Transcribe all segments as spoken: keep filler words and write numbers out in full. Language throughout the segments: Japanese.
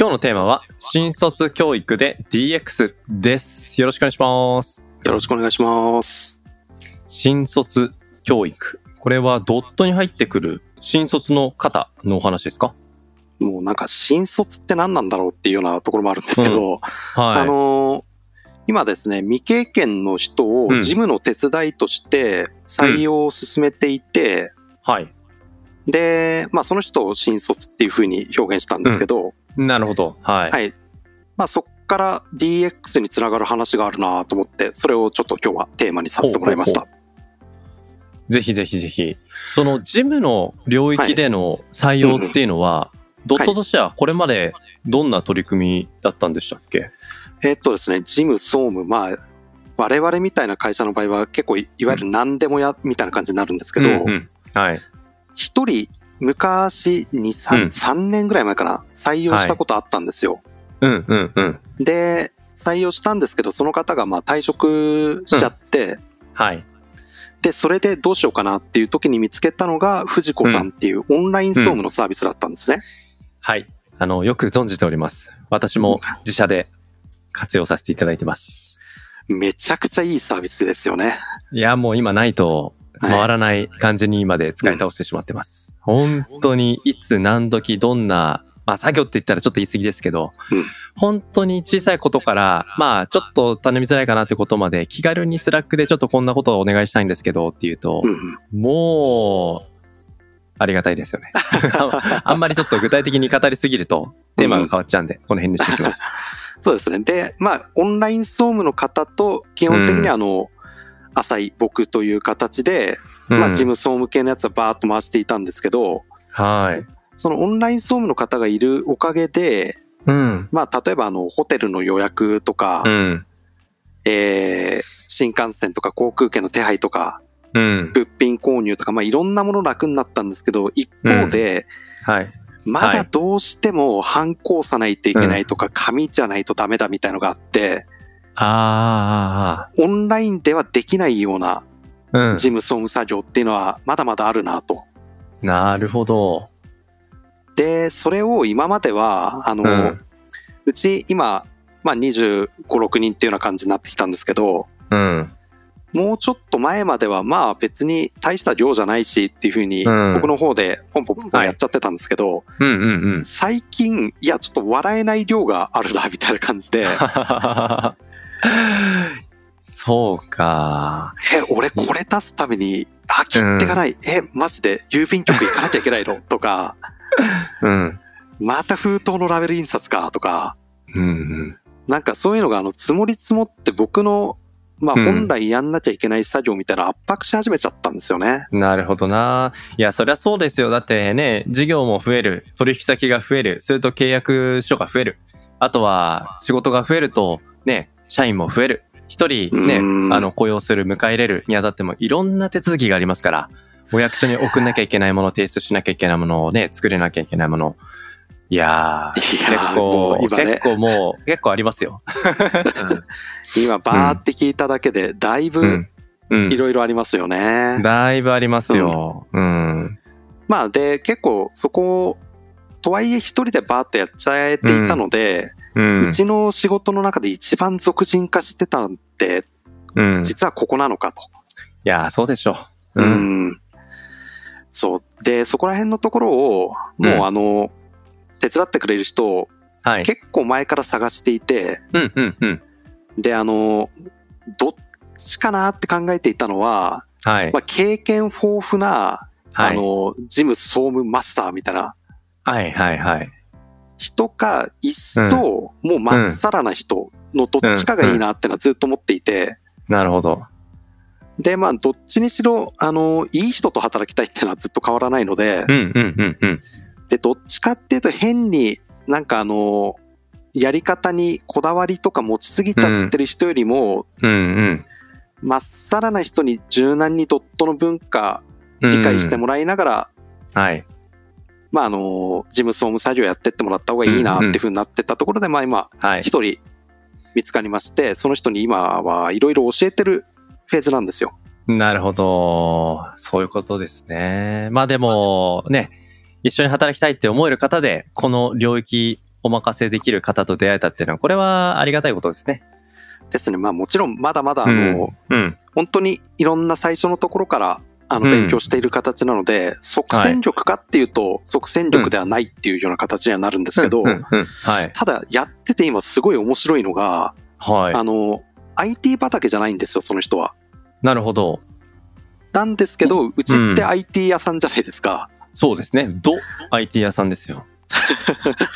今日のテーマは新卒教育で ディーエックス です。よろしくお願いします。よろしくお願いします。新卒教育、これはドットに入ってくる新卒の方のお話ですか？もうなんか新卒って何なんだろうっていうようなところもあるんですけど、うん、はい、あの今ですね、未経験の人を事務の手伝いとして採用を進めていて、うん、はい、で、まあその人を新卒っていうふうに表現したんですけど、うん、なるほど、はい、はい、まあそこから ディーエックス につながる話があるなと思って、それをちょっと今日はテーマにさせてもらいました。ほうほうほう、ぜひぜひぜひ。その事務の領域での採用っていうのは、はい、うん、ドットとしてはこれまでどんな取り組みだったんでしたっけ？えー、っとですね、事務、総務、まあ我々みたいな会社の場合は結構 い, いわゆる何でもや、うん、みたいな感じになるんですけど、うんうん、はい、一人昔に、さん、うん、さんねんぐらい前かな、採用したことあったんですよ。はい、うんうんうん。で採用したんですけど、その方がまあ退職しちゃって、うん、はい。でそれでどうしようかなっていう時に見つけたのが藤子さんっていうオンライン総務のサービスだったんですね、うんうん、はい、あのよく存じております。私も自社で活用させていただいてます。めちゃくちゃいいサービスですよね。いや、もう今ないと回らない感じに今で使い倒してしまってます、はい、うん、本当にいつ何時どんな、まあ作業って言ったらちょっと言い過ぎですけど、うん、本当に小さいことから、まあちょっと頼みづらいかなってことまで気軽にスラックでちょっとこんなことをお願いしたいんですけどっていうと、うん、もうありがたいですよね。あんまりちょっと具体的に語りすぎるとテーマが変わっちゃうんで、うん、この辺にしておきます。そうですね。で、まあオンライン総務の方と基本的にあの、うん、浅い僕という形で、まあ事務総務系のやつはバーッと回していたんですけど、うん、はい。そのオンライン総務の方がいるおかげで、うん、まあ例えばあのホテルの予約とか、うん、えー、新幹線とか航空券の手配とか、うん、物品購入とか、まあいろんなもの楽になったんですけど、一方で、うん、はい、まだどうしてもハンコを押さないといけないとか、はい、紙じゃないとダメだみたいのがあって、あー、オンラインではできないような事務総務作業っていうのはまだまだあるなと。なるほど。で、それを今までは、あの、うん、うち今、まあにじゅうご、ろくにんっていうような感じになってきたんですけど、うん、もうちょっと前までは、まあ別に大した量じゃないしっていう風に、僕の方でポンポンポンポンやっちゃってたんですけど、うんうんうん、最近、いや、ちょっと笑えない量があるな、みたいな感じで。そうか。え、俺これ出すために、あ、切ってかない。うん、え、マジで郵便局行かなきゃいけないのとか、うん、また封筒のラベル印刷かとか、うんうん、なんかそういうのがあの積もり積もって僕の、まあ、本来やんなきゃいけない作業みたいな圧迫し始めちゃったんですよね、うん、なるほどな。いやそりゃそうですよ。だってね、事業も増える、取引先が増える、それと契約書が増える、あとは仕事が増えるとね、社員も増える、一人ね、あの雇用する、迎え入れるにあたってもいろんな手続きがありますから、お役所に送んなきゃいけないもの、提出しなきゃいけないものをね、作れなきゃいけないもの。いやー、いやー結構、今ね、結構もう、結構ありますよ。今、バーって聞いただけで、だいぶ、いろいろありますよね、うんうん。だいぶありますよ。うん。うん、まあ、で、結構、そこを、とはいえ一人でバーってやっちゃえていたので、うんうん、うちの仕事の中で一番俗人化してたのって、うん、実はここなのかと。いやー、そうでしょう。うん。うん、そうで、そこら辺のところをもう、うん、あの手伝ってくれる人を、はい、結構前から探していて、うんうんうん、であのどっちかなって考えていたのは、はい、まあ、経験豊富な、はい、あの事務総務マスターみたいな、はいはいはい、人か一層、うん、もうまっさらな人のどっちかがいいなってのはずっと思っていて、うんうん、なるほど。で、まあ、どっちにしろ、あの、いい人と働きたいっていうのはずっと変わらないので、うんうんうんうん。で、どっちかっていうと変になんかあの、やり方にこだわりとか持ちすぎちゃってる人よりも、うんうんうん、まっさらな人に柔軟にドットの文化理解してもらいながら、うんはい、まああの事務総務作業やってってもらった方がいいなっていう風になってったところで、うんうん、まあ今一人見つかりまして、はい、その人に今はいろいろ教えてるフェーズなんですよ。なるほど、そういうことですね。まあでもね、一緒に働きたいって思える方でこの領域お任せできる方と出会えたっていうのはこれはありがたいことですね。ですね。まあもちろんまだまだあの、うんうん、本当にいろんな最初のところからあの勉強している形なので、うん、即戦力かっていうと、はい、即戦力ではないっていうような形にはなるんですけど、うんうんうんはい、ただやってて今すごい面白いのが、はい、あの アイティー 畑じゃないんですよその人は。なるほど。なんですけどうちって アイティー 屋さんじゃないですか。うん、そうですね。ど アイティー 屋さんですよ。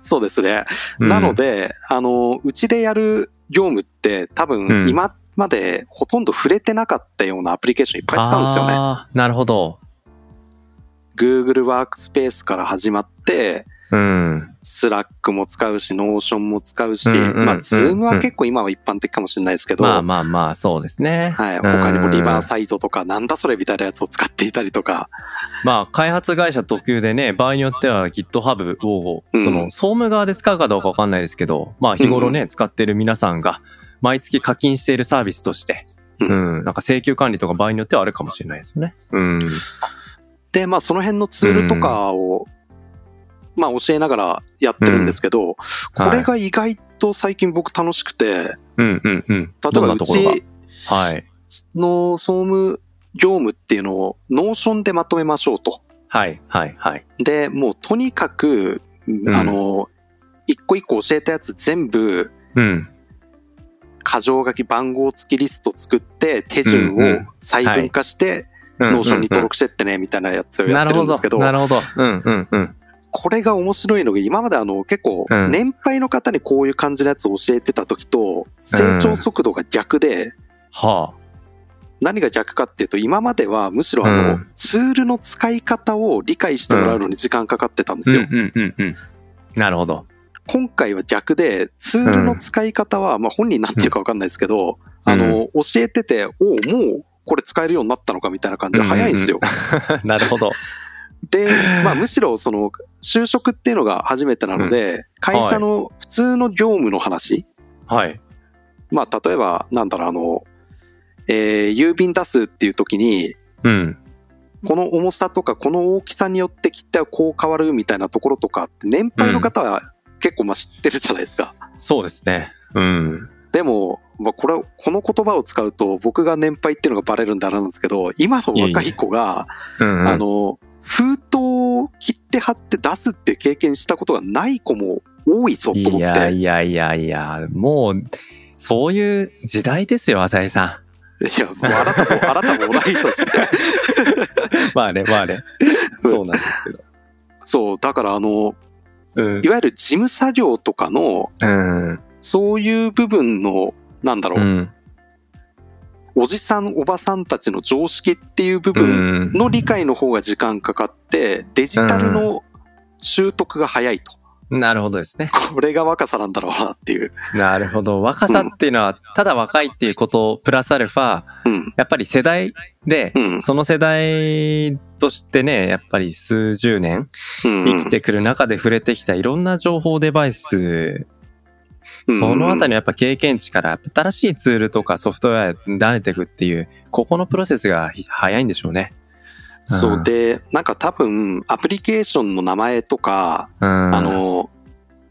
そうですね、うん、なのであのうちでやる業務って多分今までほとんど触れてなかったようなアプリケーションいっぱい使うんですよね。あなるほど。 Google Workspace から始まって、うん、Slack も使うし Notion も使うし、うんうんうん、まあ Zoom は結構今は一般的かもしれないですけど、まあまあまあそうですね、はい、他にもリバーサイドとかなんだそれみたいなやつを使っていたりとか、まあ開発会社特有でね、場合によっては GitHub をその総務側で使うかどうかわかんないですけど、まあ日頃ね、うん、使ってる皆さんが毎月課金しているサービスとして、うんうん、なんか請求管理とか場合によってはあるかもしれないですよね、うん、でまあその辺のツールとかを、うんまあ教えながらやってるんですけど、うん、これが意外と最近僕楽しくて、はい、うんうんうん、例えばうちの総務業務っていうのを Notion でまとめましょうと。はいはいはい。で、もうとにかく、うん、あの、一個一個教えたやつ全部、うん、箇条書き番号付きリスト作って手順を細分化して、うんうんはい、Notion に登録してってねみたいなやつをやってるんですけど。なるほど。うんうんうん。これが面白いのが今まであの結構年配の方にこういう感じのやつを教えてた時と成長速度が逆で、何が逆かっていうと今まではむしろあのツールの使い方を理解してもらうのに時間かかってたんですよ。なるほど。今回は逆でツールの使い方はまあ本人なんていうかわかんないですけど、あの教えてて、おおもうこれ使えるようになったのかみたいな感じが早いんですよ。なるほど。で、まあむしろその就職っていうのが初めてなので、うん、会社の普通の業務の話、はい。まあ例えばなんだろうあの、えー、郵便出すっていう時に、うん、この重さとかこの大きさによって切手はこう変わるみたいなところとかって年配の方は結構まあ知ってるじゃないですか。うん、そうですね。うん。でも、まあ、これこの言葉を使うと僕が年配っていうのがバレるんだなんですけど、今の若い子がいい、うんうん、あの。封筒を切って貼って出すって経験したことがない子も多いぞと思って。いやいやいやいや、もうそういう時代ですよ、浅井さん。いや、もうあなたもあなたも同い年で。まあね、まあね。そうなんですけど。そう、だからあの、うん、いわゆる事務作業とかの、うん、そういう部分の、なんだろう、うんおじさんおばさんたちの常識っていう部分の理解の方が時間かかってデジタルの習得が早いと、うん、なるほどですね。これが若さなんだろうなっていう。なるほど。若さっていうのはただ若いっていうことプラスアルファ、うん、やっぱり世代で、うん、その世代としてねやっぱり数十年生きてくる中で触れてきたいろんな情報デバイスそのあたりのやっぱ経験値から新しいツールとかソフトウェアに慣れていくっていうここのプロセスが早いんでしょうね、うん、そうでなんか多分アプリケーションの名前とか、うん、あの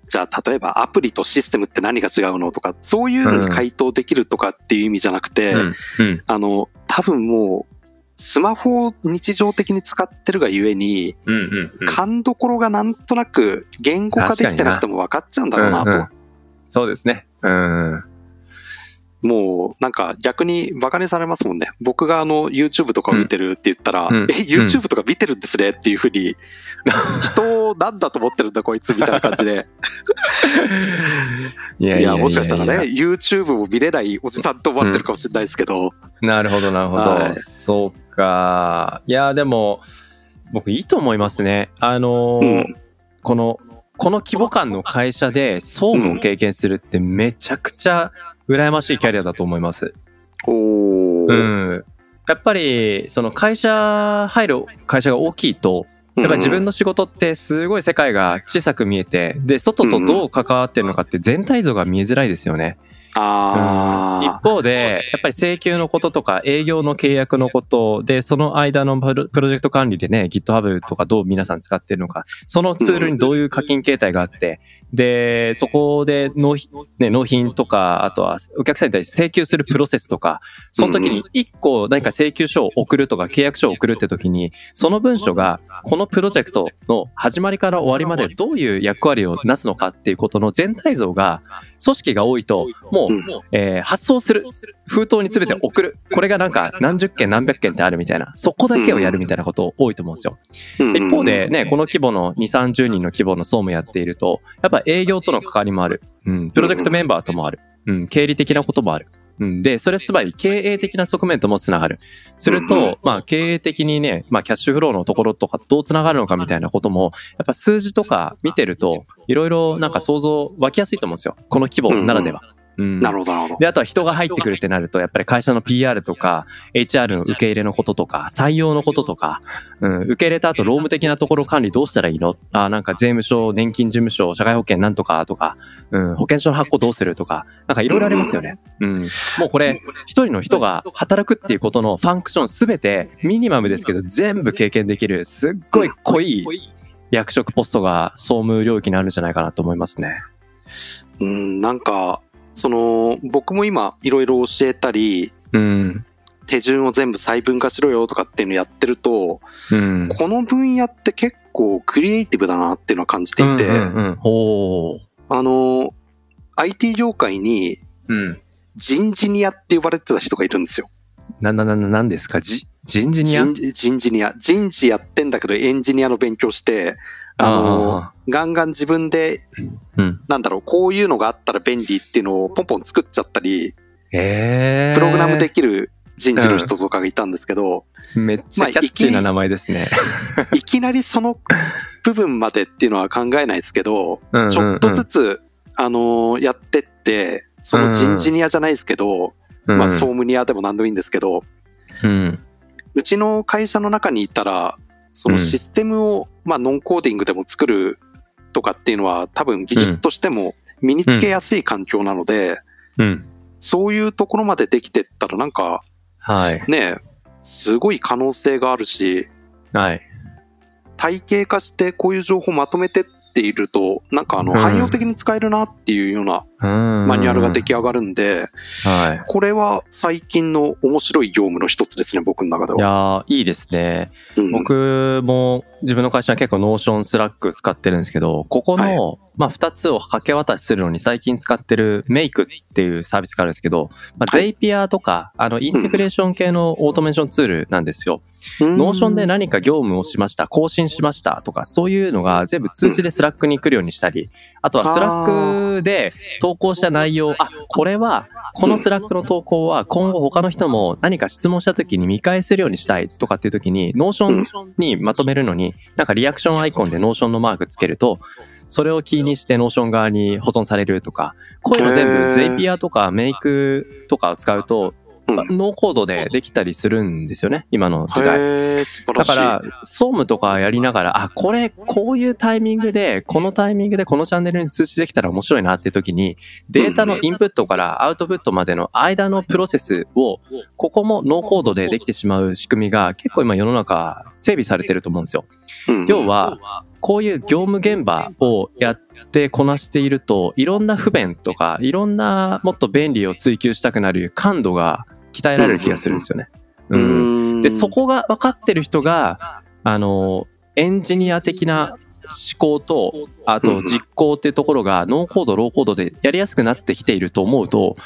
じゃあ例えばアプリとシステムって何が違うのとかそういうのに回答できるとかっていう意味じゃなくて、うんうん、あの多分もうスマホを日常的に使ってるがゆえに、うんうんうん、勘どころがなんとなく言語化できてなくても分かっちゃうんだろうなと、うんうんそうですね。うん。もうなんか逆にバカにされますもんね。僕があの YouTube とかを見てるって言ったら、うんうん、え YouTube とか見てるんですねっていうふうに、うん、人をなんだと思ってるんだこいつみたいな感じで。いやいやいやいやいや。いやもしかしたらね YouTube も見れないおじさんと思われてるかもしれないですけど。うん、なるほどなるほど。はい、そうか。いやでも僕いいと思いますね。あのーうん、この。この規模感の会社で総務を経験するってめちゃくちゃ羨ましいキャリアだと思います。おー。うん。やっぱりその会社入る会社が大きいと、やっぱり自分の仕事ってすごい世界が小さく見えて、で外とどう関わってるのかって全体像が見えづらいですよね。あうん、一方でやっぱり請求のこととか営業の契約のことで、その間のプロジェクト管理でね、 GitHub とかどう皆さん使ってるのか、そのツールにどういう課金形態があって、でそこで納品、ね、納品とか、あとはお客さんに対して請求するプロセスとか、その時にいっこ何か請求書を送るとか契約書を送るって時に、その文書がこのプロジェクトの始まりから終わりまでどういう役割をなすのかっていうことの全体像が、組織が多いともううんえー、発送する、封筒に全て送る、これがなんか何十件何百件ってあるみたいな、そこだけをやるみたいなこと多いと思うんですよ。一方でね、この規模のにじゅう、さんじゅうにんの規模の総務やっていると、やっぱ営業との関わりもある、うん、プロジェクトメンバーともある、うん、経理的なこともある、うん、でそれつまり経営的な側面ともつながる。すると、まあ経営的にね、まあキャッシュフローのところとかどうつながるのかみたいなことも、やっぱ数字とか見てるといろいろなんか想像湧きやすいと思うんですよ、この規模ならでは。うん、なるほどなるほど。であとは人が入ってくるってなると、やっぱり会社の ピーアール とか エイチアール の受け入れのこととか採用のこととか、うん、受け入れた後労務的なところ管理どうしたらいいの、あなんか税務署、年金事務所、社会保険なんとかとか、うん、保険証の発行どうするとか、なんかいろいろありますよね、うんうん、もうこれ一人の人が働くっていうことのファンクションすべてミニマムですけど全部経験できる、すっごい濃い役職ポストが総務領域にあるんじゃないかなと思いますね。うん、なんかその僕も今いろいろ教えたり、うん、手順を全部細分化しろよとかっていうのやってると、うん、この分野って結構クリエイティブだなっていうのは感じていて、うんうんうん、おあの アイティー 業界に人事ニアって呼ばれてた人がいるんですよ。なんだなんだなんですか、じ人事ニア人、人事ニア人事やってんだけどエンジニアの勉強して。あのあガンガン自分で、うん、なんだろう、こういうのがあったら便利っていうのをポンポン作っちゃったり、えー、プログラムできる人事の人とかがいたんですけど、うん、めっちゃキャッチーな名前ですね、まあ、い, きいきなりその部分までっていうのは考えないですけどうんうん、うん、ちょっとずつ、あのー、やってってその人事ニアじゃないですけど、うんうんまあ、総務ニアでも何でもいいんですけど、うん、うちの会社の中にいたらそのシステムを、うん、まあノンコーディングでも作るとかっていうのは多分技術としても身につけやすい環境なので、うんうん、そういうところまでできてったらなんか、はい、ねすごい可能性があるし、はい、体系化してこういう情報をまとめてっているとなんかあの汎用的に使えるなっていうようなマニュアルが出来上がるんで、うんうんはい、これは最近の面白い業務の一つですね、僕の中では。いやいいですね、うん、僕も自分の会社は結構 Notion、Slack 使ってるんですけど、ここの、はいまあ、ふたつを掛け渡しするのに最近使ってる Make っていうサービスがあるんですけど、まあ、Zapier とかあのインテグレーション系のオートメーションツールなんですよ、うん、Notion で何か業務をしました、更新しましたとかそういうのが全部通知で Slack に来るようにしたり、あとは Slack で投稿した内容、あ、これはこのスラックの投稿は今後他の人も何か質問した時に見返せるようにしたいとかっていう時に、ノーションにまとめるのになんかリアクションアイコンでノーションのマークつけるとそれをキーにしてノーション側に保存されるとか、こういうの全部 Zapier とか Make とかを使うとノーコードでできたりするんですよね、今の時代。だから総務とかやりながら、あ、これこういうタイミングでこのタイミングでこのチャンネルに通知できたら面白いなって時に、データのインプットからアウトプットまでの間のプロセスをここもノーコードでできてしまう仕組みが結構今世の中整備されてると思うんですよ。要はこういう業務現場をやってこなしていると、いろんな不便とかいろんなもっと便利を追求したくなる感度が鍛えられる気がするんですよね、うんうん、でそこが分かってる人があのエンジニア的な思考とあと実行っていうところがノーコードローコードでやりやすくなってきていると思うと、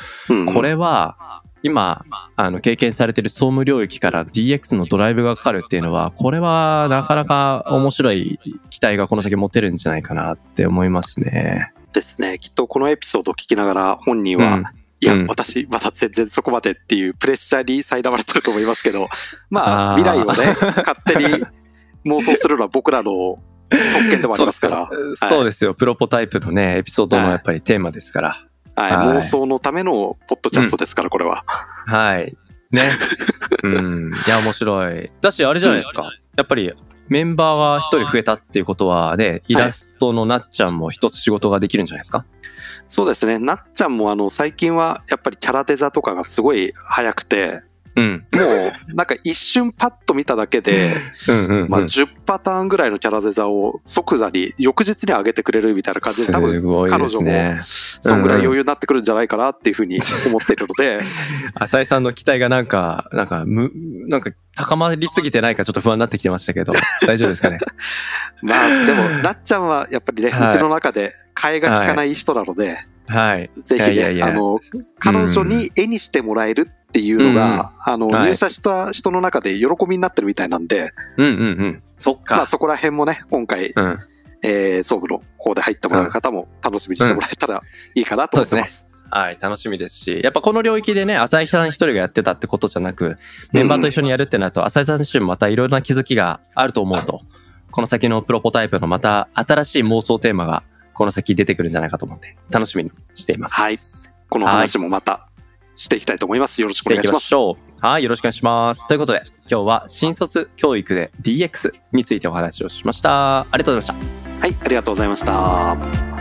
これは今あの経験されている総務領域から ディーエックス のドライブがかかるっていうのは、これはなかなか面白い期待がこの先持てるんじゃないかなって思いますね。ですね、きっとこのエピソードを聞きながら本人は、うんいや、うん、私、まだ全然そこまでっていうプレッシャーに苛まれてると思いますけど、まあ、あ未来をね、勝手に妄想するのは僕らの特権でもありますから。そうですか。はい、そうですよ。プロポタイプのね、エピソードのやっぱりテーマですから。はい。はいはい、妄想のためのポッドキャストですから、うん、これは。はい。ね。うん。いや、面白い。だし、あれじゃないですか。やっぱり、メンバーが一人増えたっていうことはね、イラストのなっちゃんも一つ仕事ができるんじゃないですか、はい、そうですね。なっちゃんもあの、最近はやっぱりキャラデザとかがすごい早くて、うん、もうなんか一瞬パッと見ただけでうんうん、うんまあ、じゅうパターンぐらいのキャラデザを即座に翌日に上げてくれるみたいな感じで、多分彼女もそんぐらい余裕になってくるんじゃないかなっていうふうに思ってるので、うん、浅井さんの期待がなんかなんかむなんか高まりすぎてないかちょっと不安になってきてましたけど大丈夫ですかねまあでもなっちゃんはやっぱりね、はい、うちの中で替えが利かない人なので、はい、ぜひね、いやいやあの彼女に絵にしてもらえるっていうのが、うん、あの、はい、入社した人の中で喜びになってるみたいなんで、うんうんうん、そっか、まあ、そこら辺もね今回、うんえー、総務の方で入ってもらう方も楽しみにしてもらえたらいいかなと思ってます、うんうん、そうですね、はい、楽しみですし、やっぱこの領域でね浅井さん一人がやってたってことじゃなくメンバーと一緒にやるってなると、うん、浅井さん自身もまたいろいろな気づきがあると思うと、この先のプロポタイプのまた新しい妄想テーマがこの先出てくるんじゃないかと思って楽しみにしています。はい、この話もまた、はいしていきたいと思います。よろしくお願いします。はい、よろしくお願いします。ということで、今日は新卒教育で ディーエックス についてお話をしました。ありがとうございました。はい、ありがとうございました。